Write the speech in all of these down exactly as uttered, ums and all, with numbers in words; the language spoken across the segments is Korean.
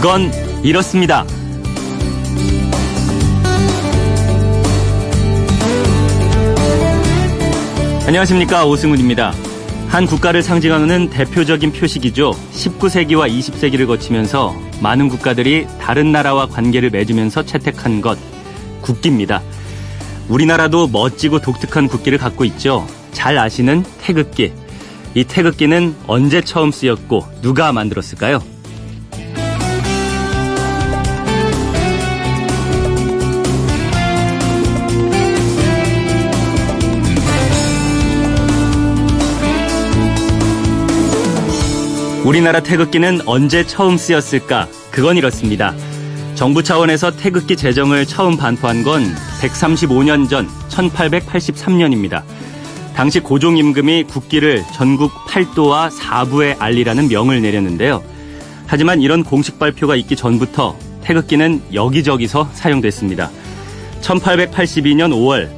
그건 이렇습니다. 안녕하십니까, 오승훈입니다. 한 국가를 상징하는 대표적인 표식이죠. 십구 세기와 이십 세기를 거치면서 많은 국가들이 다른 나라와 관계를 맺으면서 채택한 것, 국기입니다. 우리나라도 멋지고 독특한 국기를 갖고 있죠. 잘 아시는 태극기. 이 태극기는 언제 처음 쓰였고 누가 만들었을까요? 우리나라 태극기는 언제 처음 쓰였을까? 그건 이렇습니다. 정부 차원에서 태극기 제정을 처음 반포한 건 백삼십오 년 전 천팔백팔십삼 년입니다. 당시 고종 임금이 국기를 전국 팔 도와 사 부에 알리라는 명을 내렸는데요. 하지만 이런 공식 발표가 있기 전부터 태극기는 여기저기서 사용됐습니다. 천팔백팔십이 년 오월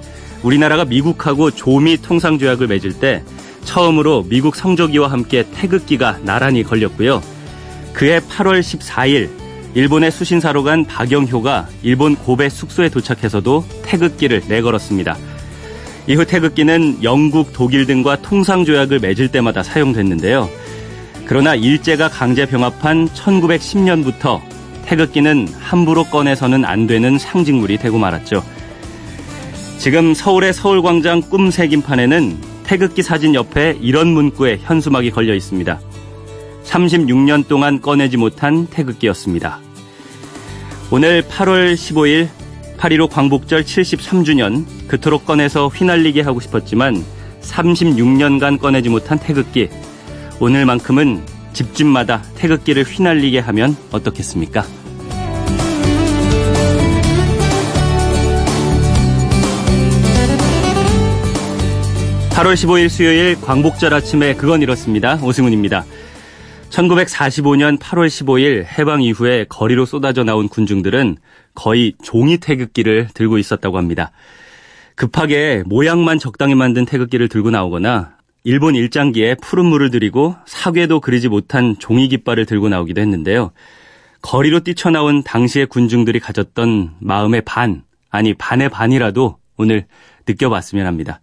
우리나라가 미국하고 조미 통상조약을 맺을 때 처음으로 미국 성조기와 함께 태극기가 나란히 걸렸고요. 그해 팔월 십사일 일본의 수신사로 간 박영효가 일본 고베 숙소에 도착해서도 태극기를 내걸었습니다. 이후 태극기는 영국, 독일 등과 통상조약을 맺을 때마다 사용됐는데요. 그러나 일제가 강제 병합한 천구백십 년부터 태극기는 함부로 꺼내서는 안 되는 상징물이 되고 말았죠. 지금 서울의 서울광장 꿈새김판에는 태극기 사진 옆에 이런 문구에 현수막이 걸려 있습니다. 삼십육 년 동안 꺼내지 못한 태극기였습니다. 오늘 팔월 십오일 팔일오 광복절 칠십삼 주년, 그토록 꺼내서 휘날리게 하고 싶었지만 삼십육 년간 꺼내지 못한 태극기. 오늘만큼은 집집마다 태극기를 휘날리게 하면 어떻겠습니까? 팔월 십오일 수요일 광복절 아침에 그건 이렇습니다. 오승훈입니다. 천구백사십오 년 팔월 십오일 해방 이후에 거리로 쏟아져 나온 군중들은 거의 종이 태극기를 들고 있었다고 합니다. 급하게 모양만 적당히 만든 태극기를 들고 나오거나 일본 일장기에 푸른 물을 들이고 사괴도 그리지 못한 종이 깃발을 들고 나오기도 했는데요. 거리로 뛰쳐나온 당시의 군중들이 가졌던 마음의 반, 아니 반의 반이라도 오늘 느껴봤으면 합니다.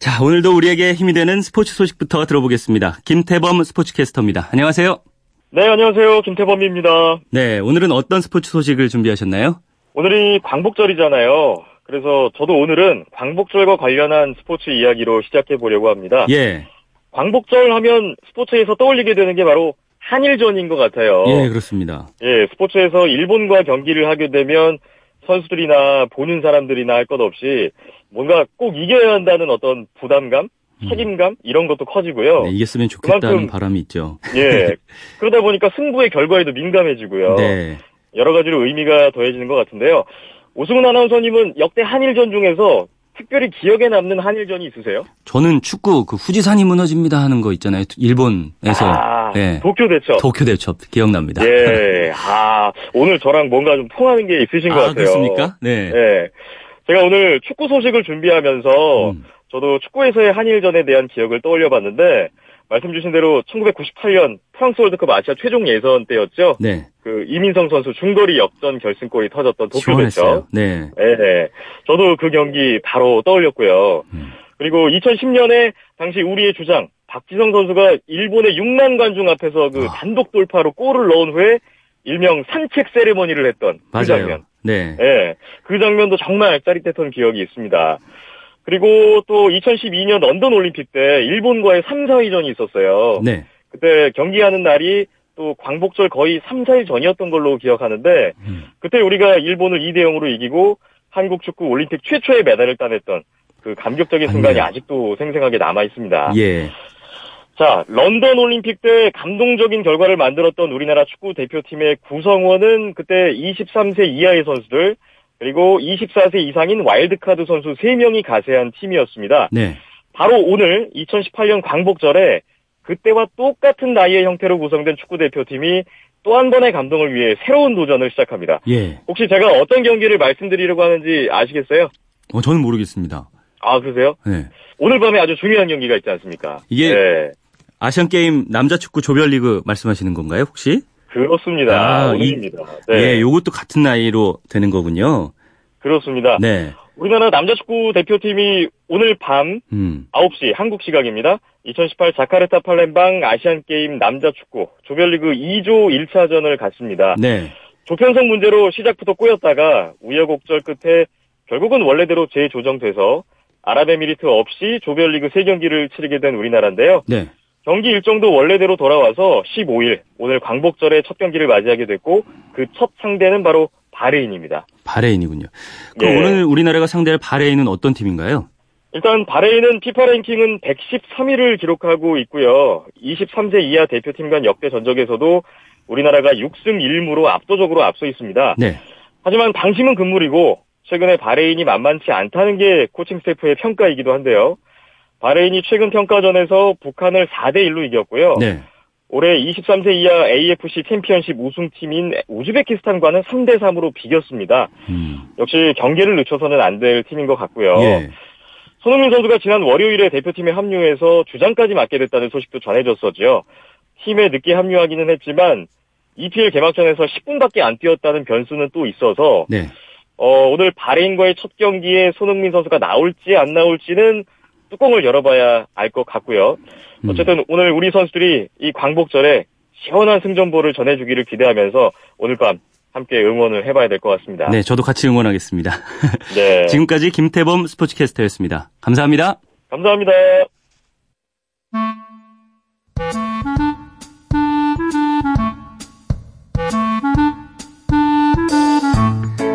자, 오늘도 우리에게 힘이 되는 스포츠 소식부터 들어보겠습니다. 김태범 스포츠캐스터입니다. 안녕하세요. 네, 안녕하세요. 김태범입니다. 네, 오늘은 어떤 스포츠 소식을 준비하셨나요? 오늘이 광복절이잖아요. 그래서 저도 오늘은 광복절과 관련한 스포츠 이야기로 시작해보려고 합니다. 예. 광복절 하면 스포츠에서 떠올리게 되는 게 바로 한일전인 것 같아요. 예, 그렇습니다. 예, 스포츠에서 일본과 경기를 하게 되면 선수들이나 보는 사람들이나 할 것 없이 뭔가 꼭 이겨야 한다는 어떤 부담감, 책임감 이런 것도 커지고요. 네, 이겼으면 좋겠다는 바람이 있죠. 예, 그러다 보니까 승부의 결과에도 민감해지고요. 네. 여러 가지로 의미가 더해지는 것 같은데요. 오승훈 아나운서님은 역대 한일전 중에서 특별히 기억에 남는 한일전이 있으세요? 저는 축구 그 후지산이 무너집니다 하는 거 있잖아요. 일본에서. 아, 예. 도쿄대첩. 도쿄대첩 기억납니다. 예. 아, 오늘 저랑 뭔가 좀 통하는 게 있으신 아, 것 같아요. 그렇습니까? 네. 예. 제가 오늘 축구 소식을 준비하면서 음. 저도 축구에서의 한일전에 대한 기억을 떠올려 봤는데 말씀 주신 대로 천구백구십팔 년 프랑스 월드컵 아시아 최종 예선 때였죠. 네. 그 이민성 선수 중거리 역전 결승골이 터졌던 도쿄대첩. 네. 네. 저도 그 경기 바로 떠올렸고요. 음. 그리고 이천십 년에 당시 우리의 주장 박지성 선수가 일본의 육만 관중 앞에서 그 아. 단독 돌파로 골을 넣은 후에 일명 산책 세리머니를 했던 맞아요. 그 장면. 네. 네. 그 장면도 정말 짜릿했던 기억이 있습니다. 그리고 또 이천십이 년 런던 올림픽 때 일본과의 삼, 사위전이 있었어요. 네. 그때 경기하는 날이 또 광복절 거의 삼, 사일 전이었던 걸로 기억하는데 음. 그때 우리가 일본을 이 대 영으로 이기고 한국 축구 올림픽 최초의 메달을 따냈던 그 감격적인 순간이 아니요. 아직도 생생하게 남아 있습니다. 예. 자, 런던 올림픽 때 감동적인 결과를 만들었던 우리나라 축구 대표팀의 구성원은 그때 이십삼 세 이하의 선수들 그리고 이십사 세 이상인 와일드카드 선수 세 명이 가세한 팀이었습니다. 네. 바로 오늘 이천십팔 년 광복절에 그때와 똑같은 나이의 형태로 구성된 축구대표팀이 또 한 번의 감동을 위해 새로운 도전을 시작합니다. 예. 혹시 제가 어떤 경기를 말씀드리려고 하는지 아시겠어요? 어, 저는 모르겠습니다. 아, 그러세요? 네. 오늘 밤에 아주 중요한 경기가 있지 않습니까? 이게 네. 아시안게임 남자축구 조별리그 말씀하시는 건가요, 혹시? 그렇습니다. 아, 오늘입니다. 이, 네. 예, 요것도 같은 나이로 되는 거군요. 그렇습니다. 네. 우리나라 남자 축구 대표팀이 오늘 밤 음. 아홉 시 한국 시각입니다. 이천십팔 자카르타 팔렌방 아시안게임 남자 축구 조별리그 이 조 일 차전을 갖습니다. 네. 조편성 문제로 시작부터 꼬였다가 우여곡절 끝에 결국은 원래대로 재조정돼서 아랍에미리트 없이 조별리그 세 경기를 치르게 된 우리나라인데요. 네. 경기 일정도 원래대로 돌아와서 십오 일 오늘 광복절에 첫 경기를 맞이하게 됐고 그 첫 상대는 바로 바레인입니다. 바레인이군요. 그럼 네. 오늘 우리나라가 상대할 바레인은 어떤 팀인가요? 일단 바레인은 피파 랭킹은 백십삼 위를 기록하고 있고요. 이십삼 세 이하 대표팀 간 역대 전적에서도 우리나라가 육 승 일 무로 압도적으로 앞서 있습니다. 네. 하지만 방심은 금물이고 최근에 바레인이 만만치 않다는 게 코칭 스태프의 평가이기도 한데요. 바레인이 최근 평가전에서 북한을 사 대 일로 이겼고요. 네. 올해 이십삼 세 이하 에이에프씨 챔피언십 우승팀인 우즈베키스탄과는 삼 대 삼으로 비겼습니다. 음. 역시 경계를 늦춰서는 안 될 팀인 것 같고요. 예. 손흥민 선수가 지난 월요일에 대표팀에 합류해서 주장까지 맡게 됐다는 소식도 전해졌었죠. 팀에 늦게 합류하기는 했지만 이피엘 개막전에서 십 분밖에 안 뛰었다는 변수는 또 있어서 네. 어, 오늘 바레인과의 첫 경기에 손흥민 선수가 나올지 안 나올지는 뚜껑을 열어봐야 알 것 같고요. 어쨌든 음. 오늘 우리 선수들이 이 광복절에 시원한 승전보를 전해주기를 기대하면서 오늘 밤 함께 응원을 해봐야 될 것 같습니다. 네, 저도 같이 응원하겠습니다. 네. 지금까지 김태범 스포츠캐스터였습니다. 감사합니다. 감사합니다.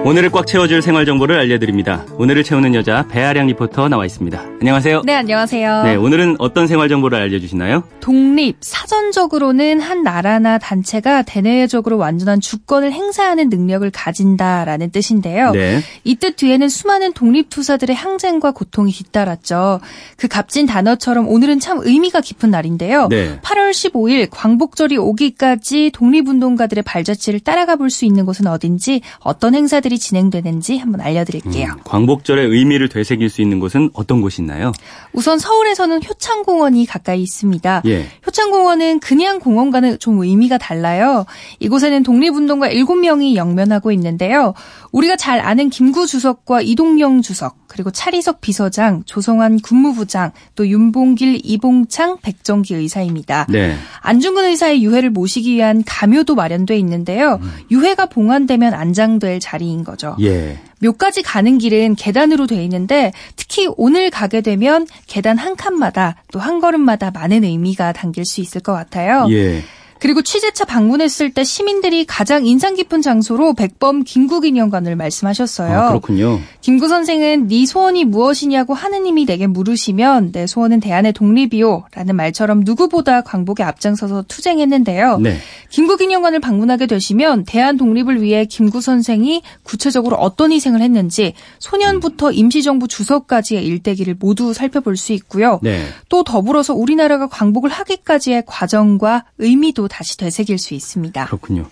오늘을 꽉 채워줄 생활 정보를 알려드립니다. 오늘을 채우는 여자 배아량 리포터 나와 있습니다. 안녕하세요. 네, 안녕하세요. 네, 오늘은 어떤 생활 정보를 알려주시나요? 독립, 사전적으로는 한 나라나 단체가 대내외적으로 완전한 주권을 행사하는 능력을 가진다라는 뜻인데요. 네. 이 뜻 뒤에는 수많은 독립투사들의 항쟁과 고통이 뒤따랐죠. 그 값진 단어처럼 오늘은 참 의미가 깊은 날인데요. 네. 팔월 십오일 광복절이 오기까지 독립운동가들의 발자취를 따라가 볼 수 있는 곳은 어딘지, 어떤 행사들이 진행되는지 한번 알려드릴게요. 음, 광복절의 의미를 되새길 수 있는 곳은 어떤 곳이 있나요? 우선 서울에서는 효창공원이 가까이 있습니다. 예. 효창공원은 그냥 공원과는 좀 의미가 달라요. 이곳에는 독립운동가 일곱 명이 영면하고 있는데요. 우리가 잘 아는 김구 주석과 이동영 주석, 그리고 차리석 비서장, 조성환 국무부장, 또 윤봉길, 이봉창, 백정기 의사입니다. 네. 안중근 의사의 유해를 모시기 위한 가묘도 마련돼 있는데요. 음. 유해가 봉안되면 안장될 자리인 거죠. 예. 묘까지 가는 길은 계단으로 돼 있는데 특히 오늘 가게 되면 계단 한 칸마다 또 한 걸음마다 많은 의미가 담길 수 있을 것 같아요. 예. 그리고 취재차 방문했을 때 시민들이 가장 인상 깊은 장소로 백범 김구 기념관을 말씀하셨어요. 아, 그렇군요. 김구 선생은 네 소원이 무엇이냐고 하느님이 내게 물으시면 내 소원은 대한의 독립이요 라는 말처럼 누구보다 광복에 앞장서서 투쟁했는데요. 네. 김구 기념관을 방문하게 되시면 대한 독립을 위해 김구 선생이 구체적으로 어떤 희생을 했는지 소년부터 임시정부 주석까지의 일대기를 모두 살펴볼 수 있고요. 네. 또 더불어서 우리나라가 광복을 하기까지의 과정과 의미도 다시 되새길 수 있습니다. 그렇군요.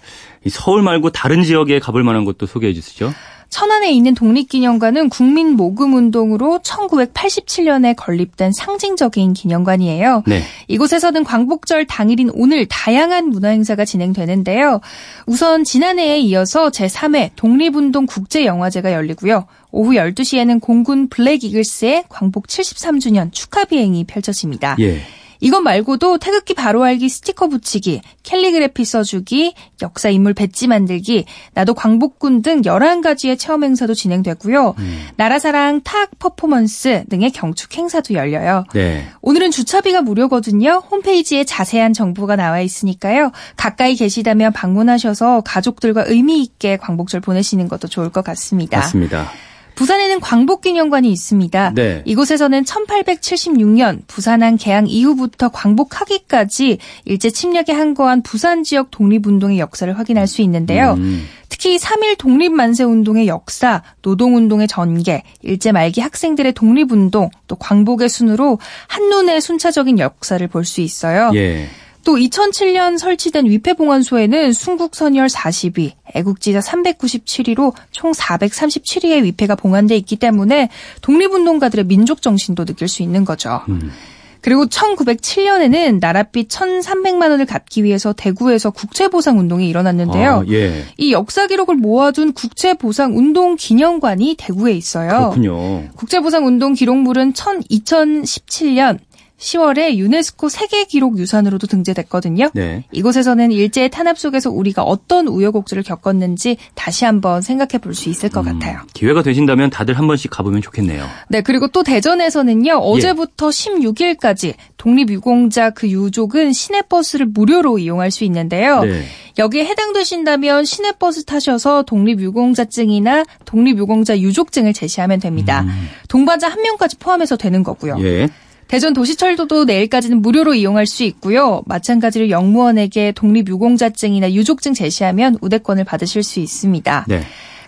서울 말고 다른 지역에 가볼 만한 곳도 소개해 주시죠. 천안에 있는 독립기념관은 국민모금운동으로 천구백팔십칠 년에 건립된 상징적인 기념관이에요. 네. 이곳에서는 광복절 당일인 오늘 다양한 문화행사가 진행되는데요. 우선 지난해에 이어서 제삼 회 독립운동 국제영화제가 열리고요. 오후 열두 시에는 공군 블랙이글스의 광복 칠십삼 주년 축하 비행이 펼쳐집니다. 예. 이것 말고도 태극기 바로 알기 스티커 붙이기, 캘리그래피 써주기, 역사 인물 배지 만들기, 나도 광복군 등 열한 가지의 체험 행사도 진행되고요. 음. 나라사랑, 타악 퍼포먼스 등의 경축 행사도 열려요. 네. 오늘은 주차비가 무료거든요. 홈페이지에 자세한 정보가 나와 있으니까요. 가까이 계시다면 방문하셔서 가족들과 의미 있게 광복절 보내시는 것도 좋을 것 같습니다. 맞습니다. 부산에는 광복기념관이 있습니다. 네. 이곳에서는 천팔백칠십육 년 부산항 개항 이후부터 광복하기까지 일제 침략에 항거한 부산 지역 독립운동의 역사를 확인할 수 있는데요. 음. 특히 삼 일 독립만세운동의 역사, 노동운동의 전개, 일제 말기 학생들의 독립운동, 또 광복의 순으로 한눈에 순차적인 역사를 볼 수 있어요. 예. 또 이천칠 년 설치된 위패봉안소에는 순국선열 사십 위, 애국지사 삼백구십칠 위로 총 사백삼십칠 위의 위패가 봉안돼 있기 때문에 독립운동가들의 민족정신도 느낄 수 있는 거죠. 음. 그리고 천구백칠 년에는 나랏빚 천삼백만 원을 갚기 위해서 대구에서 국채보상운동이 일어났는데요. 아, 예. 이 역사 기록을 모아둔 국채보상운동 기념관이 대구에 있어요. 그렇군요. 국채보상운동 기록물은 이천십칠 년 시월에 유네스코 세계기록유산으로도 등재됐거든요. 네. 이곳에서는 일제의 탄압 속에서 우리가 어떤 우여곡절을 겪었는지 다시 한번 생각해 볼 수 있을 것 음, 같아요. 기회가 되신다면 다들 한 번씩 가보면 좋겠네요. 네, 그리고 또 대전에서는요. 어제부터 예. 십육 일까지 독립유공자 그 유족은 시내버스를 무료로 이용할 수 있는데요. 네. 여기에 해당되신다면 시내버스 타셔서 독립유공자증이나 독립유공자 유족증을 제시하면 됩니다. 음. 동반자 한 명까지 포함해서 되는 거고요. 예. 대전 도시철도도 내일까지는 무료로 이용할 수 있고요. 마찬가지로 영무원에게 독립유공자증이나 유족증 제시하면 우대권을 받으실 수 있습니다. 네.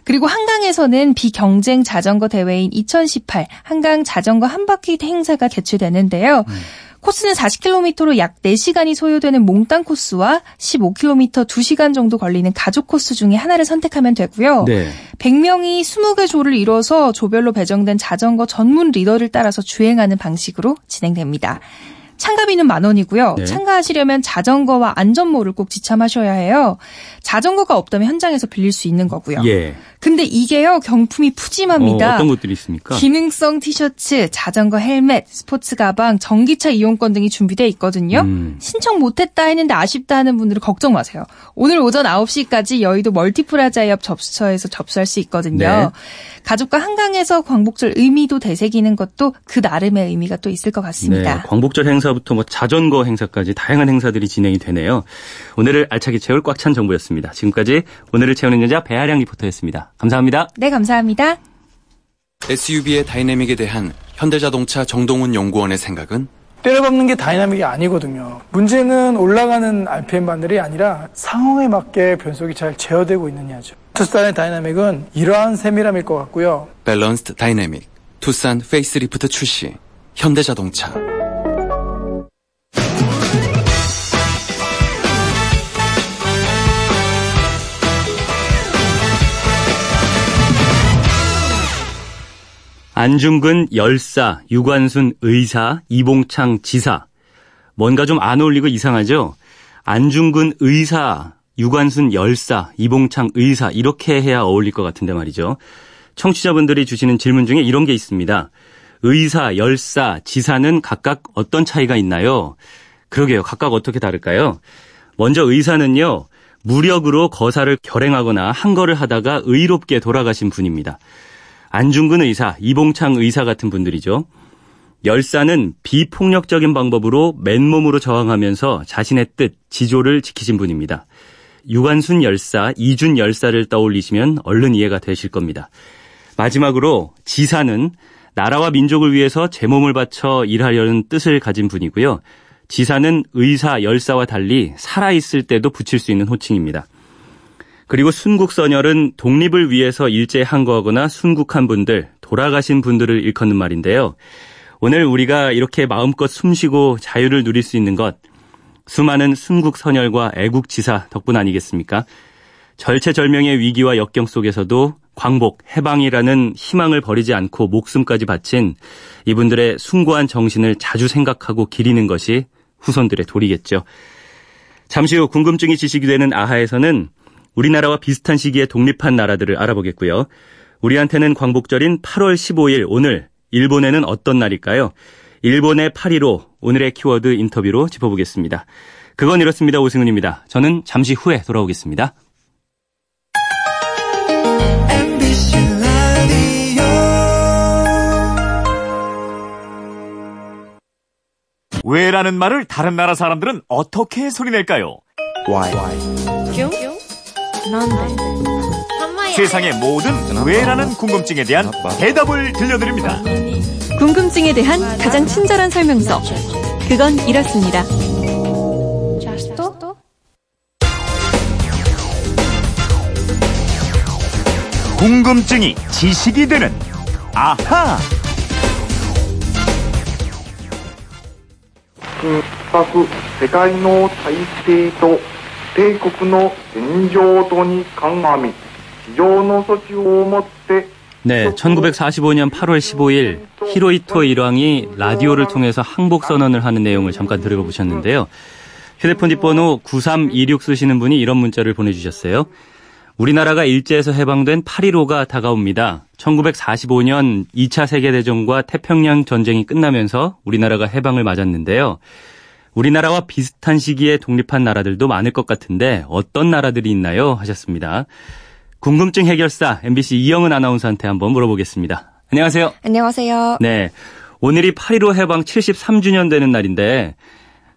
그리고 한강에서는 비경쟁 자전거 대회인 이천십팔 한강 자전거 한 바퀴 행사가 개최되는데요. 음. 코스는 사십 킬로미터로 약 네 시간이 소요되는 몽땅 코스와 십오 킬로미터 두 시간 정도 걸리는 가족 코스 중에 하나를 선택하면 되고요. 네. 백 명이 스무 개 조를 이뤄서 조별로 배정된 자전거 전문 리더를 따라서 주행하는 방식으로 진행됩니다. 참가비는 만 원이고요. 네. 참가하시려면 자전거와 안전모를 꼭 지참하셔야 해요. 자전거가 없다면 현장에서 빌릴 수 있는 거고요. 예. 근데 이게요. 경품이 푸짐합니다. 어, 어떤 것들이 있습니까? 기능성 티셔츠, 자전거 헬멧, 스포츠 가방, 전기차 이용권 등이 준비되어 있거든요. 음. 신청 못했다 했는데 아쉽다 하는 분들은 걱정 마세요. 오늘 오전 아홉 시까지 여의도 멀티플라자 옆 접수처에서 접수할 수 있거든요. 네. 가족과 한강에서 광복절 의미도 되새기는 것도 그 나름의 의미가 또 있을 것 같습니다. 네. 광복절 행사 부터 뭐 자전거 행사까지 다양한 행사들이 진행이 되네요. 오늘을 알차게 채울 꽉 찬 정보였습니다. 지금까지 오늘을 채우는 여자 배아량 리포터였습니다. 감사합니다. 네, 감사합니다. 에스유브이의 다이내믹에 대한 현대자동차 정동훈 연구원의 생각은? 때려박는 게 다이내믹이 아니거든요. 문제는 올라가는 알피엠 반들이 아니라 상황에 맞게 변속이 잘 제어되고 있느냐죠. 투싼의 다이내믹은 이러한 셈이람일 것 같고요. 밸런스드 다이내믹, 투싼 페이스리프트 출시, 현대자동차. 안중근 열사, 유관순 의사, 이봉창 지사. 뭔가 좀 안 어울리고 이상하죠? 안중근 의사, 유관순 열사, 이봉창 의사 이렇게 해야 어울릴 것 같은데 말이죠. 청취자분들이 주시는 질문 중에 이런 게 있습니다. 의사, 열사, 지사는 각각 어떤 차이가 있나요? 그러게요. 각각 어떻게 다를까요? 먼저 의사는요. 무력으로 거사를 결행하거나 항거를 하다가 의롭게 돌아가신 분입니다. 안중근 의사, 이봉창 의사 같은 분들이죠. 열사는 비폭력적인 방법으로 맨몸으로 저항하면서 자신의 뜻, 지조를 지키신 분입니다. 유관순 열사, 이준 열사를 떠올리시면 얼른 이해가 되실 겁니다. 마지막으로 지사는 나라와 민족을 위해서 제 몸을 바쳐 일하려는 뜻을 가진 분이고요. 지사는 의사, 열사와 달리 살아있을 때도 붙일 수 있는 호칭입니다. 그리고 순국선열은 독립을 위해서 일제에 항거하거나 순국한 분들, 돌아가신 분들을 일컫는 말인데요. 오늘 우리가 이렇게 마음껏 숨쉬고 자유를 누릴 수 있는 것, 수많은 순국선열과 애국지사 덕분 아니겠습니까? 절체절명의 위기와 역경 속에서도 광복, 해방이라는 희망을 버리지 않고 목숨까지 바친 이분들의 숭고한 정신을 자주 생각하고 기리는 것이 후손들의 도리겠죠. 잠시 후 궁금증이 지식이 되는 아하에서는 우리나라와 비슷한 시기에 독립한 나라들을 알아보겠고요. 우리한테는 광복절인 팔월 십오일 오늘, 일본에는 어떤 날일까요? 일본의 팔 일오 오늘의 키워드 인터뷰로 짚어보겠습니다. 그건 이렇습니다. 오승훈입니다. 저는 잠시 후에 돌아오겠습니다. 왜라는 말을 다른 나라 사람들은 어떻게 소리낼까요? Why? Why? 세상의 모든 왜라는 궁금증에 대한 대답을 들려드립니다. 궁금증에 대한 가장 친절한 설명서. 그건 이렇습니다. 궁금증이 지식이 되는 아하. 그 세계의 대세와 帝国の現状に鑑み、非常の措置をもって네, 천구백사십오 년 팔월 십오일 히로히토 일왕이 라디오를 통해서 항복 선언을 하는 내용을 잠깐 들어보셨는데요. 휴대폰 뒷번호 구삼이육 쓰시는 분이 이런 문자를 보내주셨어요. 우리나라가 일제에서 해방된 팔일오가 다가옵니다. 천구백사십오년 이차 세계대전과 태평양 전쟁이 끝나면서 우리나라가 해방을 맞았는데요. 우리나라와 비슷한 시기에 독립한 나라들도 많을 것 같은데 어떤 나라들이 있나요? 하셨습니다. 궁금증 해결사 엠비씨 이영은 아나운서한테 한번 물어보겠습니다. 안녕하세요. 안녕하세요. 네, 오늘이 팔일오 해방 칠십삼주년 되는 날인데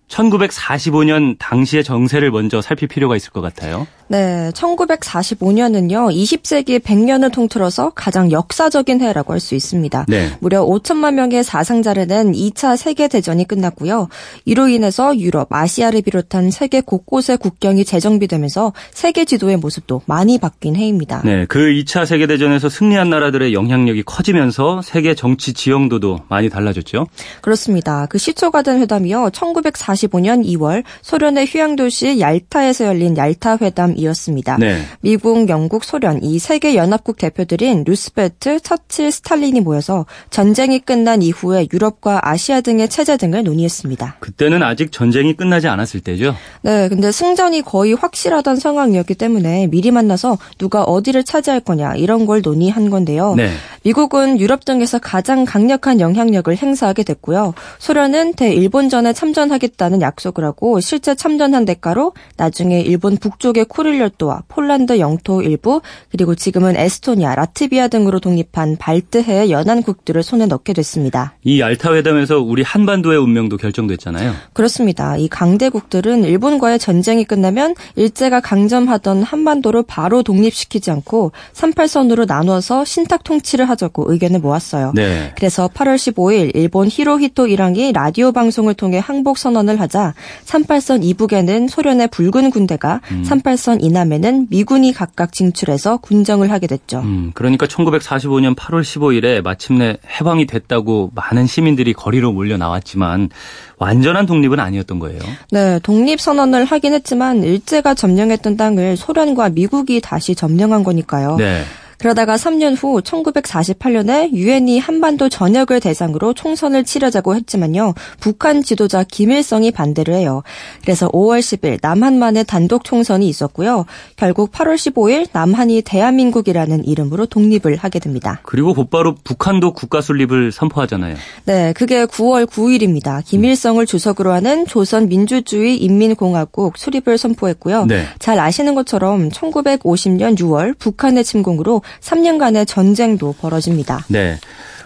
천구백사십오년 당시의 정세를 먼저 살필 필요가 있을 것 같아요. 네, 천구백사십오년은요. 이십 세기 백년을 통틀어서 가장 역사적인 해라고 할 수 있습니다. 네. 무려 오천만 명의 사상자를 낸 이차 세계대전이 끝났고요. 이로 인해서 유럽, 아시아를 비롯한 세계 곳곳의 국경이 재정비되면서 세계 지도의 모습도 많이 바뀐 해입니다. 네, 그 이차 세계대전에서 승리한 나라들의 영향력이 커지면서 세계 정치 지형도도 많이 달라졌죠? 그렇습니다. 그 시초가 된 회담이요. 천구백사십오년 이월 소련의 휴양도시 얄타에서 열린 얄타 회담 이었습니다. 네. 미국, 영국, 소련 이 세 개 연합국 대표들인 루스벨트, 처칠, 스탈린이 모여서 전쟁이 끝난 이후에 유럽과 아시아 등의 체제 등을 논의했습니다. 그때는 아직 전쟁이 끝나지 않았을 때죠? 네, 근데 승전이 거의 확실하던 상황이었기 때문에 미리 만나서 누가 어디를 차지할 거냐 이런 걸 논의한 건데요. 네. 미국은 유럽 등에서 가장 강력한 영향력을 행사하게 됐고요. 소련은 대일본전에 참전하겠다는 약속을 하고 실제 참전한 대가로 나중에 일본 북쪽의 쿠릴열도와 폴란드 영토 일부 그리고 지금은 에스토니아, 라트비아 등으로 독립한 발트해의 연안국들을 손에 넣게 됐습니다. 이 얄타 회담에서 우리 한반도의 운명도 결정됐잖아요. 그렇습니다. 이 강대국들은 일본과의 전쟁이 끝나면 일제가 강점하던 한반도를 바로 독립시키지 않고 삼팔선으로 나눠서 신탁 통치를 하자고 의견을 모았어요. 네. 그래서 팔월 십오일 일본 히로히토 일왕이 라디오 방송을 통해 항복 선언을 하자 삼팔선 이북에는 소련의 붉은 군대가 음. 삼팔선 이남에는 미군이 각각 진출해서 군정을 하게 됐죠. 음, 그러니까 천구백사십오년 팔월 십오일에 마침내 해방이 됐다고 많은 시민들이 거리로 몰려 나왔지만 완전한 독립은 아니었던 거예요. 네, 독립선언을 하긴 했지만 일제가 점령했던 땅을 소련과 미국이 다시 점령한 거니까요. 네. 그러다가 삼년 후 천구백사십팔년에 유엔이 한반도 전역을 대상으로 총선을 치르자고 했지만요. 북한 지도자 김일성이 반대를 해요. 그래서 오월 십일 남한만의 단독 총선이 있었고요. 결국 팔월 십오일 남한이 대한민국이라는 이름으로 독립을 하게 됩니다. 그리고 곧바로 북한도 국가 설립을 선포하잖아요. 네, 그게 구월 구일입니다. 김일성을 주석으로 하는 조선민주주의 인민공화국 수립을 선포했고요. 네. 잘 아시는 것처럼 천구백오십년 유월 북한의 침공으로 삼년간의 전쟁도 벌어집니다. 네,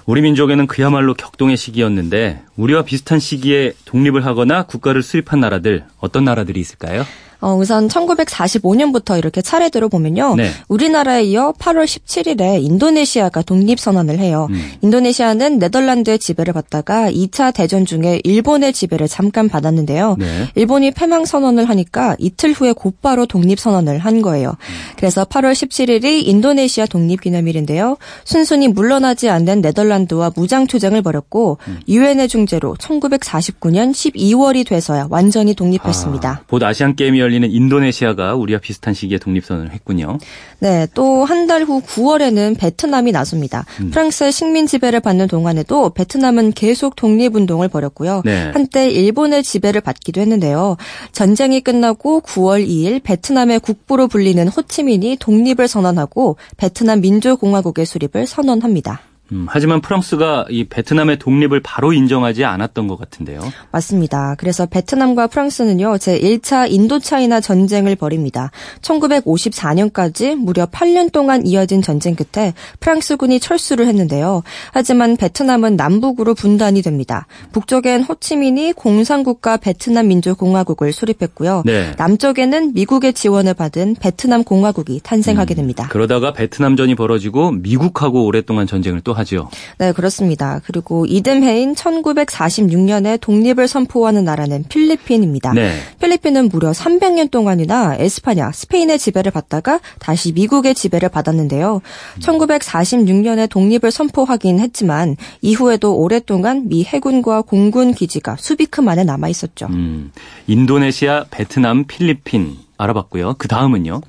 우리 민족에는 그야말로 격동의 시기였는데 우리와 비슷한 시기에 독립을 하거나 국가를 수립한 나라들 어떤 나라들이 있을까요? 어, 우선 천구백사십오년부터 이렇게 차례대로 보면요. 네. 우리나라에 이어 팔월 십칠일에 인도네시아가 독립선언을 해요. 음. 인도네시아는 네덜란드의 지배를 받다가 이차 대전 중에 일본의 지배를 잠깐 받았는데요. 네. 일본이 패망선언을 하니까 이틀 후에 곧바로 독립선언을 한 거예요. 음. 그래서 팔월 십칠일이 인도네시아 독립기념일인데요. 순순히 물러나지 않는 네덜란드와 무장투쟁을 벌였고 유엔의 음. 중재로 천구백사십구년 십이월이 돼서야 완전히 독립했습니다. 아, 곧 아시안게임이 열린 인도네시아가 우리와 비슷한 시기에 독립선언을 했군요. 네, 또 한 달 후 구월에는 베트남이 나섭니다. 음. 프랑스의 식민 지배를 받는 동안에도 베트남은 계속 독립운동을 벌였고요. 네. 한때 일본의 지배를 받기도 했는데요. 전쟁이 끝나고 구월 이일 베트남의 국부로 불리는 호치민이 독립을 선언하고 베트남 민주공화국의 수립을 선언합니다. 음, 하지만 프랑스가 이 베트남의 독립을 바로 인정하지 않았던 것 같은데요. 맞습니다. 그래서 베트남과 프랑스는요. 제일차 인도차이나 전쟁을 벌입니다. 천구백오십사년까지 무려 팔년 동안 이어진 전쟁 끝에 프랑스군이 철수를 했는데요. 하지만 베트남은 남북으로 분단이 됩니다. 북쪽엔 호치민이 공산국가 베트남 민주공화국을 수립했고요. 네. 남쪽에는 미국의 지원을 받은 베트남 공화국이 탄생하게 됩니다. 음, 그러다가 베트남전이 벌어지고 미국하고 오랫동안 전쟁을 또 하죠. 네, 그렇습니다. 그리고 이듬해인 천구백사십육년에 독립을 선포하는 나라는 필리핀입니다. 네. 필리핀은 무려 삼백년 동안이나 에스파냐, 스페인의 지배를 받다가 다시 미국의 지배를 받았는데요. 음. 천구백사십육년에 독립을 선포하긴 했지만 이후에도 오랫동안 미 해군과 공군 기지가 수백 킬로만에 남아 있었죠. 음. 인도네시아, 베트남, 필리핀 알아봤고요. 그 다음은요?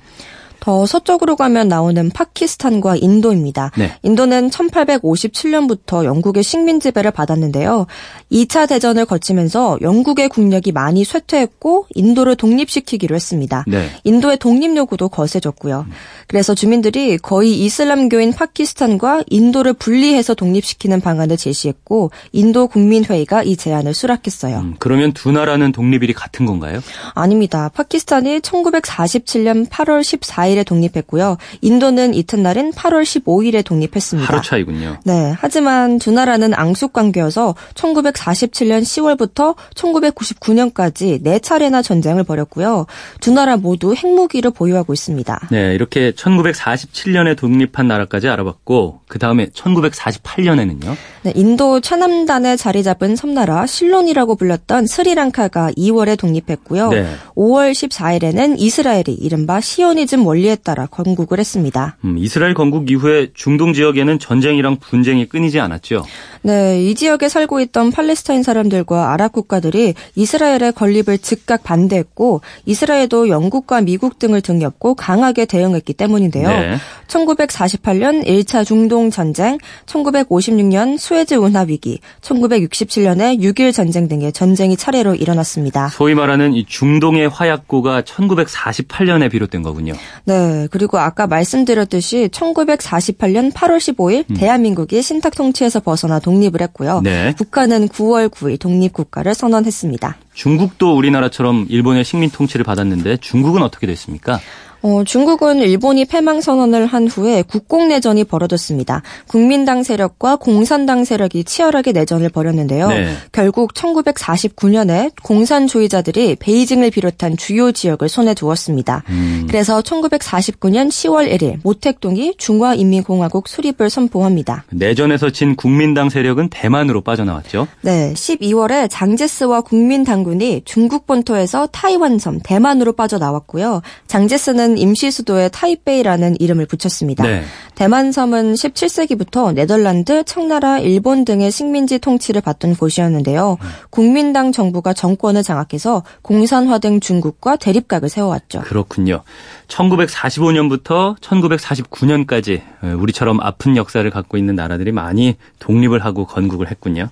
더 서쪽으로 가면 나오는 파키스탄과 인도입니다. 네. 인도는 천팔백오십칠 년부터 영국의 식민 지배를 받았는데요. 이 차 대전을 거치면서 영국의 국력이 많이 쇠퇴했고 인도를 독립시키기로 했습니다. 네. 인도의 독립 요구도 거세졌고요. 그래서 주민들이 거의 이슬람교인 파키스탄과 인도를 분리해서 독립시키는 방안을 제시했고 인도 국민회의가 이 제안을 수락했어요. 음, 그러면 두 나라는 독립일이 같은 건가요? 아닙니다. 파키스탄이 천구백사십칠 년 팔월 십사일에 독립했고요. 인도는 이튿날인 팔월 십오일에 독립했습니다. 하루 차이군요. 네. 하지만 두 나라는 앙숙 관계여서 천구백사십칠 년 시월부터 천구백구십구 년까지 네 차례나 전쟁을 벌였고요. 두 나라 모두 핵무기를 보유하고 있습니다. 네, 이렇게 천구백사십칠 년에 독립한 나라까지 알아봤고 그 다음에 천구백사십팔 년에는요? 네, 인도 차남단에 자리 잡은 섬나라 실론이라고 불렸던 스리랑카가 이월에 독립했고요. 네. 오월 십사일에는 이스라엘이 이른바 시오니즘 원리에 따라 건국을 했습니다. 음, 이스라엘 건국 이후에 중동 지역에는 전쟁이랑 분쟁이 끊이지 않았죠? 네, 이 지역에 살고 있던 팔레스타인 사람들과 아랍 국가들이 이스라엘의 건립을 즉각 반대했고 이스라엘도 영국과 미국 등을 등엽고 강하게 대응했기 때문인데요. 네. 천구백사십팔 년 일 차 중동전쟁, 천구백오십육 년 수에즈 운하 위기, 천구백육십칠 년에 육일 전쟁 등의 전쟁이 차례로 일어났습니다. 소위 말하는 이 중동의 화약고가 천구백사십팔 년에 비롯된 거군요. 네. 그리고 아까 말씀드렸듯이 천구백사십팔 년 팔월 십오일 음. 대한민국이 신탁 통치에서 벗어나 독립을 했고요. 네. 북한은 구월 구일 독립국가를 선언했습니다. 중국도 우리나라처럼 일본의 식민 통치를 받았는데 중국은 어떻게 됐습니까? 어, 중국은 일본이 패망선언을 한 후에 국공내전이 벌어졌습니다. 국민당 세력과 공산당 세력이 치열하게 내전을 벌였는데요. 네. 결국 천구백사십구 년에 공산주의자들이 베이징을 비롯한 주요 지역을 손에 두었습니다. 음. 그래서 천구백사십구 년 시월 일일 모택동이 중화인민공화국 수립을 선포합니다. 내전에서 진 국민당 세력은 대만으로 빠져나왔죠? 네, 십이월에 장제스와 국민당군이 중국 본토에서 타이완섬 대만으로 빠져나왔고요. 장제스는 임시 수도에 타이베이라는 이름을 붙였습니다. 네. 대만 섬은 십칠 세기부터 네덜란드, 청나라, 일본 등의 식민지 통치를 받던 곳이었는데요. 음. 국민당 정부가 정권을 장악해서 공산화 등 중국과 대립각을 세워왔죠. 그렇군요. 천구백사십오 년부터 천구백사십구 년까지 우리처럼 아픈 역사를 갖고 있는 나라들이 많이 독립을 하고 건국을 했군요.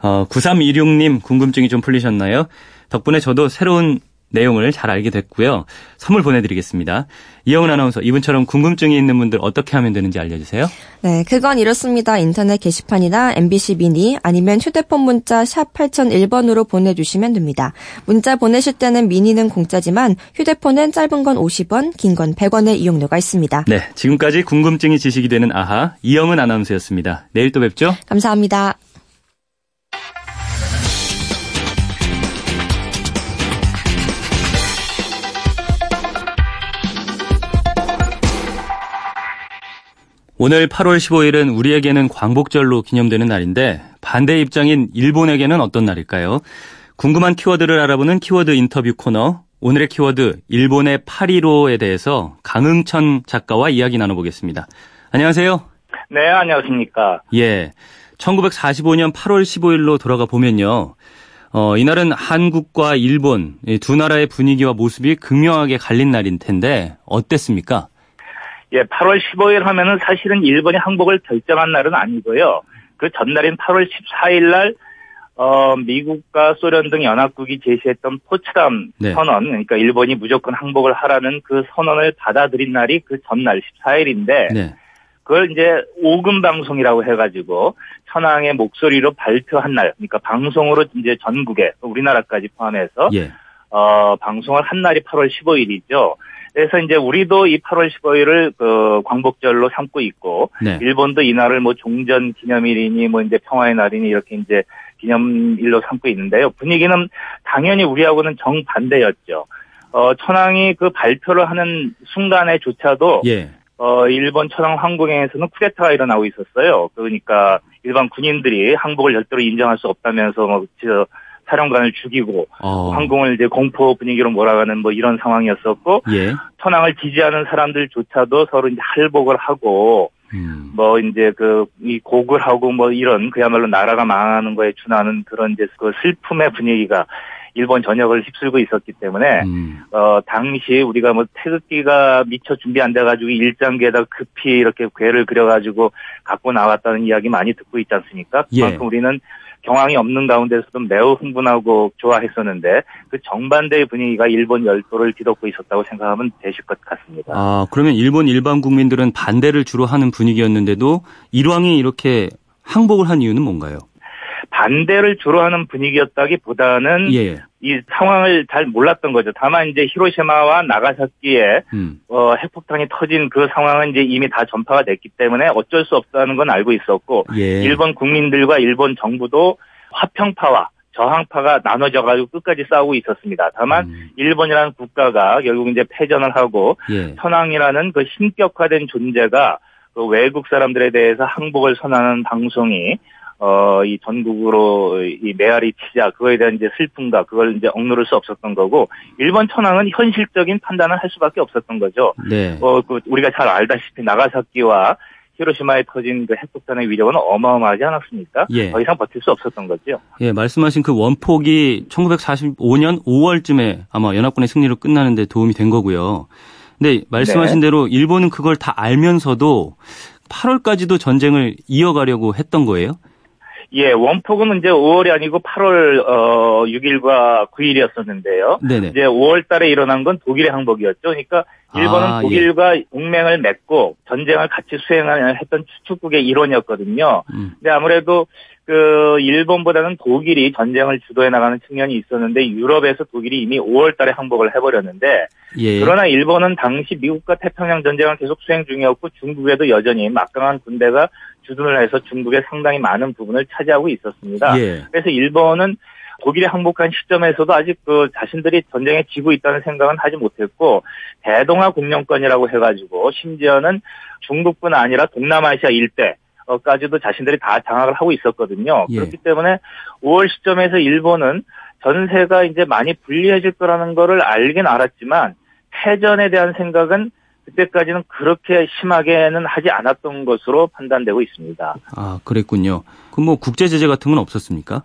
어, 구삼이육 님 궁금증이 좀 풀리셨나요? 덕분에 저도 새로운 내용을 잘 알게 됐고요. 선물 보내드리겠습니다. 이영은 아나운서, 이분처럼 궁금증이 있는 분들 어떻게 하면 되는지 알려주세요. 네, 그건 이렇습니다. 인터넷 게시판이나 엠비씨 미니 아니면 휴대폰 문자 샵 팔공공일 번으로 보내주시면 됩니다. 문자 보내실 때는 미니는 공짜지만 휴대폰은 짧은 건 오십 원, 긴 건 백 원의 이용료가 있습니다. 네, 지금까지 궁금증이 지식이 되는 아하, 이영은 아나운서였습니다. 내일 또 뵙죠. 감사합니다. 오늘 팔월 십오일은 우리에게는 광복절로 기념되는 날인데 반대 입장인 일본에게는 어떤 날일까요? 궁금한 키워드를 알아보는 키워드 인터뷰 코너, 오늘의 키워드 일본의 팔점십오에 대해서 강응천 작가와 이야기 나눠보겠습니다. 안녕하세요. 네, 안녕하십니까. 예, 천구백사십오 년 팔월 십오일로 돌아가 보면요. 어, 이날은 한국과 일본 두 나라의 분위기와 모습이 극명하게 갈린 날인 텐데 어땠습니까? 예, 팔월 십오일 하면은 사실은 일본이 항복을 결정한 날은 아니고요. 그 전날인 팔월 십사일 날, 어, 미국과 소련 등 연합국이 제시했던 포츠담 네. 선언, 그러니까 일본이 무조건 항복을 하라는 그 선언을 받아들인 날이 그 전날 십사일인데, 네. 그걸 이제 오금 방송이라고 해가지고 천황의 목소리로 발표한 날, 그러니까 방송으로 이제 전국에 우리나라까지 포함해서 예. 어, 방송을 한 날이 팔월 십오일이죠. 그래서 이제 우리도 이 팔월 십오일을 그 광복절로 삼고 있고, 네. 일본도 이 날을 뭐 종전 기념일이니 뭐 이제 평화의 날이니 이렇게 이제 기념일로 삼고 있는데요. 분위기는 당연히 우리하고는 정반대였죠. 어, 천황이 그 발표를 하는 순간에조차도, 예. 어, 일본 천황 황궁에서는 쿠데타가 일어나고 있었어요. 그러니까 일반 군인들이 항복을 절대로 인정할 수 없다면서 뭐, 저, 사령관을 죽이고 어. 황궁을 이제 공포 분위기로 몰아가는 뭐 이런 상황이었었고 예. 천황을 지지하는 사람들조차도 서로 이제 할복을 하고 음. 뭐 이제 그 이 곡을 하고 뭐 이런 그야말로 나라가 망하는 거에 준하는 그런 이제 그 슬픔의 분위기가 일본 전역을 휩쓸고 있었기 때문에 음. 어 당시 우리가 뭐 태극기가 미처 준비 안 돼가지고 일장기에다 급히 이렇게 궤를 그려가지고 갖고 나왔다는 이야기 많이 듣고 있지 않습니까? 그만큼 예. 우리는 경황이 없는 가운데서도 매우 흥분하고 좋아했었는데 그 정반대의 분위기가 일본 열도를 뒤덮고 있었다고 생각하면 되실 것 같습니다. 아, 그러면 일본 일반 국민들은 반대를 주로 하는 분위기였는데도 일왕이 이렇게 항복을 한 이유는 뭔가요? 반대를 주로 하는 분위기였다기보다는 예. 이 상황을 잘 몰랐던 거죠. 다만 이제 히로시마와 나가사키에 음. 어, 핵폭탄이 터진 그 상황은 이제 이미 다 전파가 됐기 때문에 어쩔 수 없다는 건 알고 있었고 예. 일본 국민들과 일본 정부도 화평파와 저항파가 나눠져가지고 끝까지 싸우고 있었습니다. 다만 음. 일본이라는 국가가 결국 이제 패전을 하고 예. 천황이라는 그 신격화된 존재가 그 외국 사람들에 대해서 항복을 선하는 방송이 어, 이 전국으로 이 메아리 치자, 그거에 대한 이제 슬픔과 그걸 이제 억누를 수 없었던 거고, 일본 천황은 현실적인 판단을 할 수밖에 없었던 거죠. 네. 어, 그, 우리가 잘 알다시피 나가사키와 히로시마에 터진 그 핵폭탄의 위력은 어마어마하지 않았습니까? 예. 더 이상 버틸 수 없었던 거죠. 예, 말씀하신 그 원폭이 천구백사십오 년 오월쯤에 아마 연합군의 승리로 끝나는데 도움이 된 거고요. 근데 말씀하신 네. 대로 일본은 그걸 다 알면서도 팔월까지도 전쟁을 이어가려고 했던 거예요? 예, 원폭은 이제 오월이 아니고 팔월 어 육 일과 구 일이었었는데요. 네네. 이제 오월 달에 일어난 건 독일의 항복이었죠. 그러니까 일본은 아, 독일과 예. 동맹을 맺고 전쟁을 같이 수행하려 했던 추축국의 일원이었거든요. 음. 근데 아무래도 그 일본보다는 독일이 전쟁을 주도해 나가는 측면이 있었는데 유럽에서 독일이 이미 오월 달에 항복을 해버렸는데 예. 그러나 일본은 당시 미국과 태평양 전쟁을 계속 수행 중이었고 중국에도 여전히 막강한 군대가 주둔을 해서 중국에 상당히 많은 부분을 차지하고 있었습니다. 예. 그래서 일본은 독일이 항복한 시점에서도 아직 그 자신들이 전쟁에 지고 있다는 생각은 하지 못했고 대동아 공영권이라고 해가지고 심지어는 중국뿐 아니라 동남아시아 일대 까지도 자신들이 다 장악을 하고 있었거든요. 예. 그렇기 때문에 오월 시점에서 일본은 전세가 이제 많이 불리해질 거라는 거를 알긴 알았지만 패전에 대한 생각은 그때까지는 그렇게 심하게는 하지 않았던 것으로 판단되고 있습니다. 아, 그랬군요. 그럼 뭐 국제 제재 같은 건 없었습니까?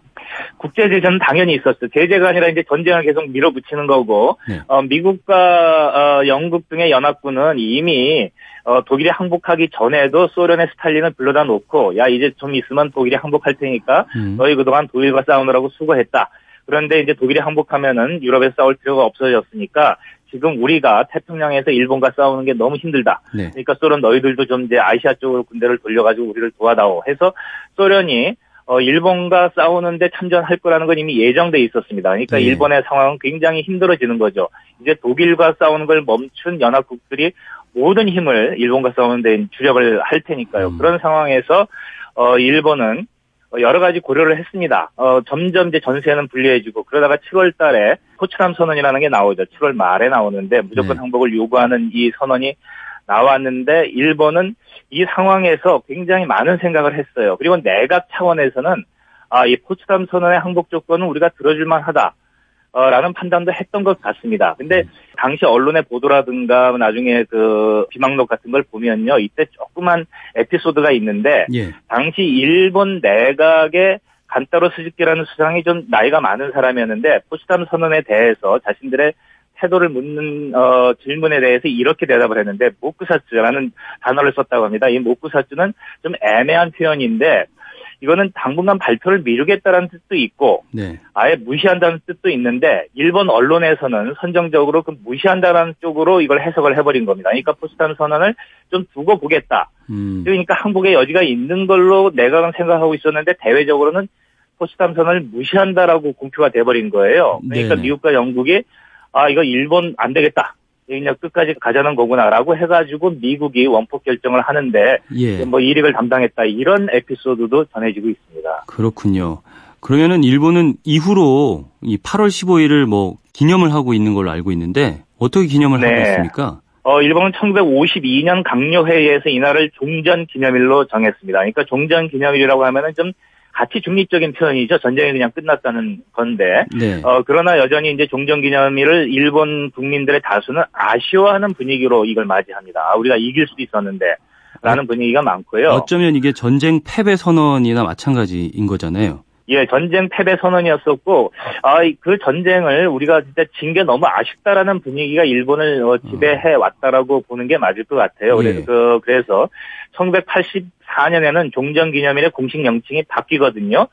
국제 제재는 당연히 있었죠. 제재가 아니라 이제 전쟁을 계속 밀어붙이는 거고 네. 어, 미국과 어, 영국 등의 연합군은 이미 어, 독일이 항복하기 전에도 소련의 스탈린을 불러다 놓고 야 이제 좀 있으면 독일이 항복할 테니까 음. 너희 그동안 독일과 싸우느라고 수고했다. 그런데 이제 독일이 항복하면은 유럽에서 싸울 필요가 없어졌으니까 지금 우리가 태평양에서 일본과 싸우는 게 너무 힘들다. 네. 그러니까 소련 너희들도 좀 이제 아시아 쪽으로 군대를 돌려가지고 우리를 도와다오 해서 소련이 어, 일본과 싸우는데 참전할 거라는 건 이미 예정돼 있었습니다. 그러니까 네. 일본의 상황은 굉장히 힘들어지는 거죠. 이제 독일과 싸우는 걸 멈춘 연합국들이 모든 힘을 일본과 싸우는 데 주력을 할 테니까요. 음. 그런 상황에서 어, 일본은 여러 가지 고려를 했습니다. 어, 점점 이제 전세는 불리해지고 그러다가 칠월 달에 포츠담 선언이라는 게 나오죠. 칠월 말에 나오는데 무조건 네. 항복을 요구하는 이 선언이 나왔는데 일본은 이 상황에서 굉장히 많은 생각을 했어요. 그리고 내각 차원에서는 아, 이 포츠담 선언의 항복 조건은 우리가 들어줄 만하다. 라는 판단도 했던 것 같습니다. 근데 당시 언론의 보도라든가 나중에 그 비망록 같은 걸 보면요. 이때 조그만 에피소드가 있는데 예. 당시 일본 내각의 간타로 스즈키라는 수상이 좀 나이가 많은 사람이었는데 포츠담 선언에 대해서 자신들의 태도를 묻는 어, 질문에 대해서 이렇게 대답을 했는데 모쿠사츠라는 단어를 썼다고 합니다. 이 모쿠사츠는 좀 애매한 표현인데 이거는 당분간 발표를 미루겠다라는 뜻도 있고 네. 아예 무시한다는 뜻도 있는데 일본 언론에서는 선정적으로 그 무시한다라는 쪽으로 이걸 해석을 해버린 겁니다. 그러니까 포츠담 선언을 좀 두고 보겠다. 음. 그러니까 항복의 여지가 있는 걸로 내각은 생각하고 있었는데 대외적으로는 포츠담 선언을 무시한다라고 공표가 돼버린 거예요. 그러니까 네네. 미국과 영국이 아 이거 일본 안 되겠다. 그냥 끝까지 가자는 거구나라고 해가지고 미국이 원폭 결정을 하는데 예. 뭐 일익을 담당했다 이런 에피소드도 전해지고 있습니다. 그렇군요. 그러면은 일본은 이후로 이 팔월 십오일을 뭐 기념을 하고 있는 걸로 알고 있는데 어떻게 기념을 네. 하고 있습니까? 어 일본은 천구백오십이 년 강요회의에서 이날을 종전 기념일로 정했습니다. 그러니까 종전 기념일이라고 하면은 좀 같이 중립적인 표현이죠. 전쟁이 그냥 끝났다는 건데. 네. 어, 그러나 여전히 이제 종전기념일을 일본 국민들의 다수는 아쉬워하는 분위기로 이걸 맞이합니다. 아, 우리가 이길 수도 있었는데. 라는 분위기가 많고요. 어쩌면 이게 전쟁 패배 선언이나 마찬가지인 거잖아요. 예, 전쟁 패배 선언이었었고, 아, 그 전쟁을 우리가 진짜 진 게 너무 아쉽다라는 분위기가 일본을 어, 지배해 왔다라고 보는 게 맞을 것 같아요. 그래서, 예. 그, 그래서 천구백팔십사 년에는 종전기념일의 공식 명칭이 바뀌거든요.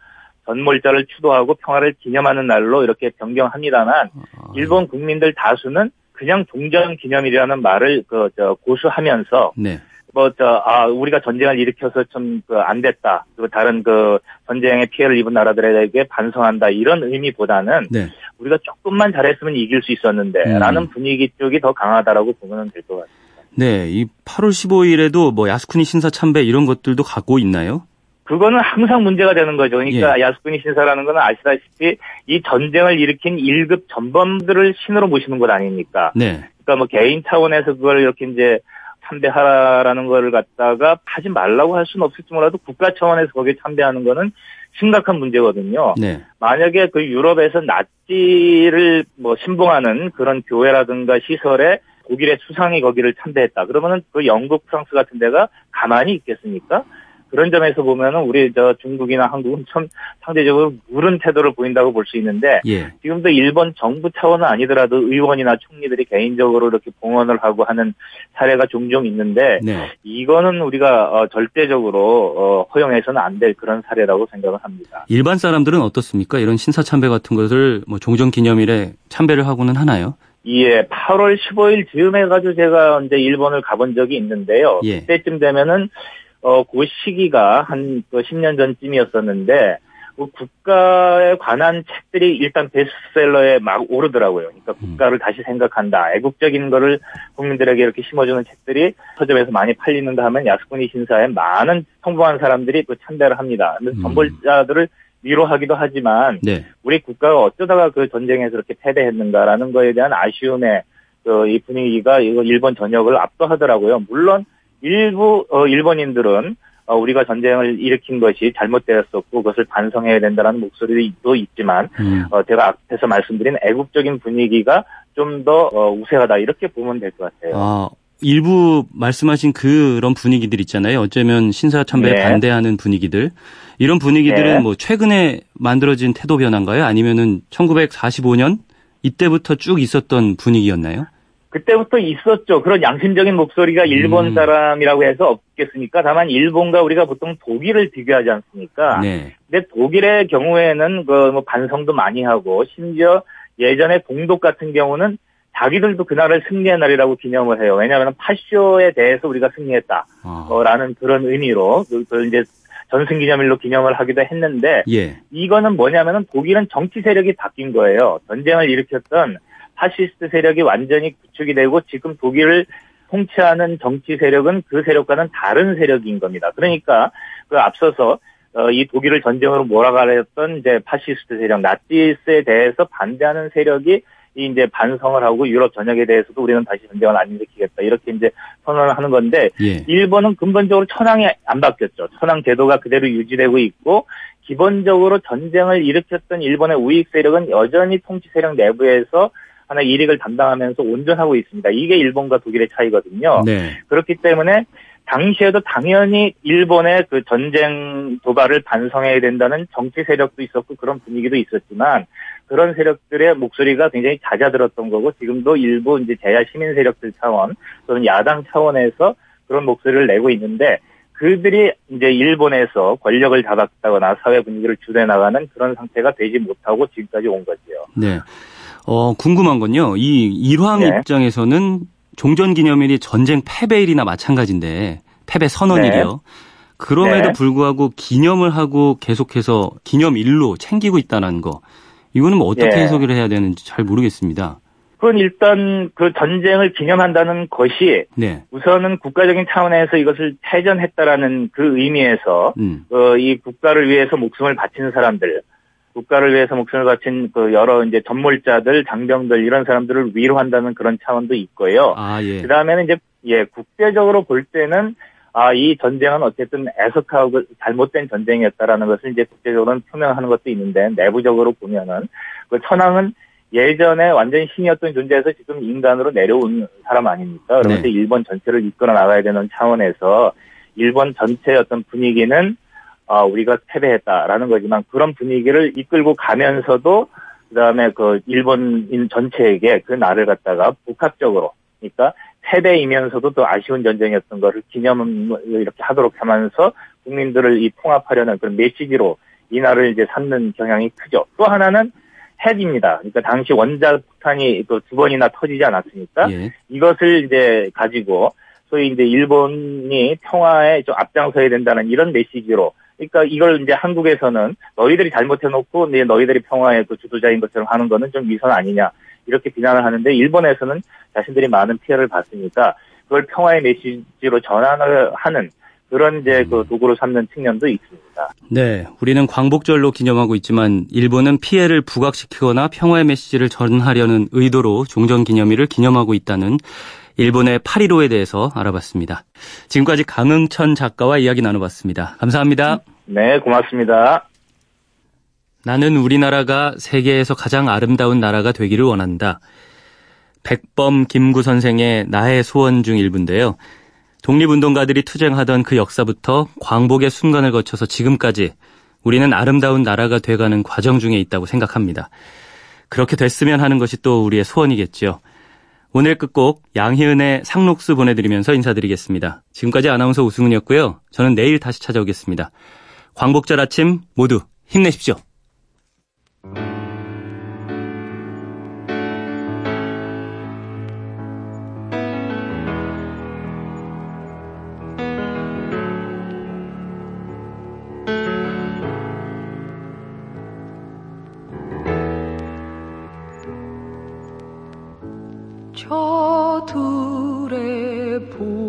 전몰자를 추도하고 평화를 기념하는 날로 이렇게 변경합니다만, 일본 국민들 다수는 그냥 종전기념일이라는 말을 그, 저, 고수하면서, 네. 뭐, 저, 아, 우리가 전쟁을 일으켜서 좀, 그, 안 됐다. 그리고 다른 그, 전쟁에 피해를 입은 나라들에게 반성한다. 이런 의미보다는, 네. 우리가 조금만 잘했으면 이길 수 있었는데, 음. 라는 분위기 쪽이 더 강하다라고 보면 될 것 같습니다. 네. 이 팔월 십오일에도 뭐, 야스쿠니 신사 참배 이런 것들도 갖고 있나요? 그거는 항상 문제가 되는 거죠. 그러니까 예. 야스쿠니 신사라는 건 아시다시피 이 전쟁을 일으킨 일급 전범들을 신으로 모시는 것 아닙니까? 네. 그러니까 뭐, 개인 차원에서 그걸 이렇게 이제, 참배하라는 거를 갖다가 하지 말라고 할 수는 없을지 몰라도 국가 차원에서 거기에 참배하는 거는 심각한 문제거든요. 네. 만약에 그 유럽에서 나치를 뭐 신봉하는 그런 교회라든가 시설에 독일의 수상이 거기를 참배했다. 그러면은 그 영국, 프랑스 같은 데가 가만히 있겠습니까? 그런 점에서 보면은 우리 저 중국이나 한국은 참 상대적으로 무른 태도를 보인다고 볼 수 있는데 예. 지금도 일본 정부 차원은 아니더라도 의원이나 총리들이 개인적으로 이렇게 봉헌을 하고 하는 사례가 종종 있는데 네. 이거는 우리가 어 절대적으로 어 허용해서는 안 될 그런 사례라고 생각을 합니다. 일반 사람들은 어떻습니까? 이런 신사 참배 같은 것을 뭐 종전 기념일에 참배를 하고는 하나요? 예, 팔월 십오일 즈음에 가지고 제가 이제 일본을 가본 적이 있는데요. 예. 그때쯤 되면은 어, 그 시기가 한 십 년 전쯤이었었는데, 그 국가에 관한 책들이 일단 베스트셀러에 막 오르더라고요. 그러니까 국가를 다시 생각한다. 애국적인 거를 국민들에게 이렇게 심어주는 책들이 서점에서 많이 팔리는가 하면 야스쿠니 신사에 많은 성공한 사람들이 또 참배를 합니다. 근데 전벌자들을 위로하기도 하지만, 네. 우리 국가가 어쩌다가 그 전쟁에서 이렇게 패배했는가라는 거에 대한 아쉬움에 그 이 분위기가 일본 전역을 압도하더라고요. 물론, 일부 어, 일본인들은 어, 우리가 전쟁을 일으킨 것이 잘못되었었고 그것을 반성해야 된다는 목소리도 있지만 음. 어, 제가 앞에서 말씀드린 애국적인 분위기가 좀 더 어, 우세하다 이렇게 보면 될 것 같아요. 아, 일부 말씀하신 그런 분위기들 있잖아요. 어쩌면 신사 참배에 네. 반대하는 분위기들. 이런 분위기들은 네. 뭐 최근에 만들어진 태도 변화인가요? 아니면은 천구백사십오 년 이때부터 쭉 있었던 분위기였나요? 그때부터 있었죠. 그런 양심적인 목소리가 일본 사람이라고 해서 없겠습니까? 다만 일본과 우리가 보통 독일을 비교하지 않습니까? 네. 근데 독일의 경우에는 그 뭐 반성도 많이 하고 심지어 예전에 동독 같은 경우는 자기들도 그날을 승리의 날이라고 기념을 해요. 왜냐하면 파쇼에 대해서 우리가 승리했다라는 그런 의미로 그 이제 전승기념일로 기념을 하기도 했는데 예. 이거는 뭐냐면은 독일은 정치 세력이 바뀐 거예요. 전쟁을 일으켰던 파시스트 세력이 완전히 구축이 되고 지금 독일을 통치하는 정치 세력은 그 세력과는 다른 세력인 겁니다. 그러니까 그 앞서서 이 독일을 전쟁으로 몰아가려던 이제 파시스트 세력, 나치스에 대해서 반대하는 세력이 이제 반성을 하고 유럽 전역에 대해서도 우리는 다시 전쟁을 안 일으키겠다 이렇게 이제 선언을 하는 건데 예. 일본은 근본적으로 천황이 안 바뀌었죠. 천황 제도가 그대로 유지되고 있고 기본적으로 전쟁을 일으켰던 일본의 우익 세력은 여전히 통치 세력 내부에서 하나 이익을 담당하면서 온전하고 있습니다. 이게 일본과 독일의 차이거든요. 네. 그렇기 때문에 당시에도 당연히 일본의 그 전쟁 도발을 반성해야 된다는 정치 세력도 있었고 그런 분위기도 있었지만 그런 세력들의 목소리가 굉장히 잦아들었던 거고 지금도 일부 이제 재야 시민 세력들 차원 또는 야당 차원에서 그런 목소리를 내고 있는데 그들이 이제 일본에서 권력을 잡았다거나 사회 분위기를 주도해 나가는 그런 상태가 되지 못하고 지금까지 온 거지요. 네. 어, 궁금한 건요. 이 일왕 네. 입장에서는 종전기념일이 전쟁 패배일이나 마찬가지인데 패배 선언일이요. 네. 그럼에도 네. 불구하고 기념을 하고 계속해서 기념일로 챙기고 있다는 거. 이거는 뭐 어떻게 네. 해석을 해야 되는지 잘 모르겠습니다. 그건 일단 그 전쟁을 기념한다는 것이 네. 우선은 국가적인 차원에서 이것을 패전했다라는 그 의미에서 음. 어, 이 국가를 위해서 목숨을 바친 사람들. 국가를 위해서 목숨을 바친 그 여러 이제 전몰자들, 장병들 이런 사람들을 위로한다는 그런 차원도 있고요. 아, 예. 그다음에는 이제 예, 국제적으로 볼 때는 아, 이 전쟁은 어쨌든 애석하고 잘못된 전쟁이었다라는 것을 이제 국제적으로는 표명하는 것도 있는데 내부적으로 보면은 그 천황은 예전에 완전히 신이었던 존재에서 지금 인간으로 내려온 사람 아닙니까? 그러면서 네. 일본 전체를 이끌어 나가야 되는 차원에서 일본 전체의 어떤 분위기는 아, 우리가 패배했다라는 거지만 그런 분위기를 이끌고 가면서도 그다음에 그 일본인 전체에게 그 날을 갖다가 복합적으로, 그러니까 패배이면서도 또 아쉬운 전쟁이었던 것을 기념을 이렇게 하도록 하면서 국민들을 이 통합하려는 그런 메시지로 이 날을 이제 삼는 경향이 크죠. 또 하나는 핵입니다. 그러니까 당시 원자 폭탄이 또 두 번이나 터지지 않았습니까? 예. 이것을 이제 가지고 소위 이제 일본이 평화에 좀 앞장서야 된다는 이런 메시지로, 그러니까 이걸 이제 한국에서는 너희들이 잘못해놓고 너희들이 평화의 그 주도자인 것처럼 하는 거는 좀 위선 아니냐 이렇게 비난을 하는데, 일본에서는 자신들이 많은 피해를 봤으니까 그걸 평화의 메시지로 전환을 하는 그런 이제 그 도구로 삼는 측면도 있습니다. 네, 우리는 광복절로 기념하고 있지만 일본은 피해를 부각시키거나 평화의 메시지를 전하려는 의도로 종전기념일을 기념하고 있다는 일본의 팔일오에 대해서 알아봤습니다. 지금까지 강응천 작가와 이야기 나눠봤습니다. 감사합니다. 네, 고맙습니다. 나는 우리나라가 세계에서 가장 아름다운 나라가 되기를 원한다. 백범 김구 선생의 나의 소원 중 일부인데요. 독립운동가들이 투쟁하던 그 역사부터 광복의 순간을 거쳐서 지금까지 우리는 아름다운 나라가 돼가는 과정 중에 있다고 생각합니다. 그렇게 됐으면 하는 것이 또 우리의 소원이겠죠. 오늘 끝곡 양희은의 상록수 보내드리면서 인사드리겠습니다. 지금까지 아나운서 오승훈이었고요. 저는 내일 다시 찾아오겠습니다. 광복절 아침 모두 힘내십시오. 저 둘의 보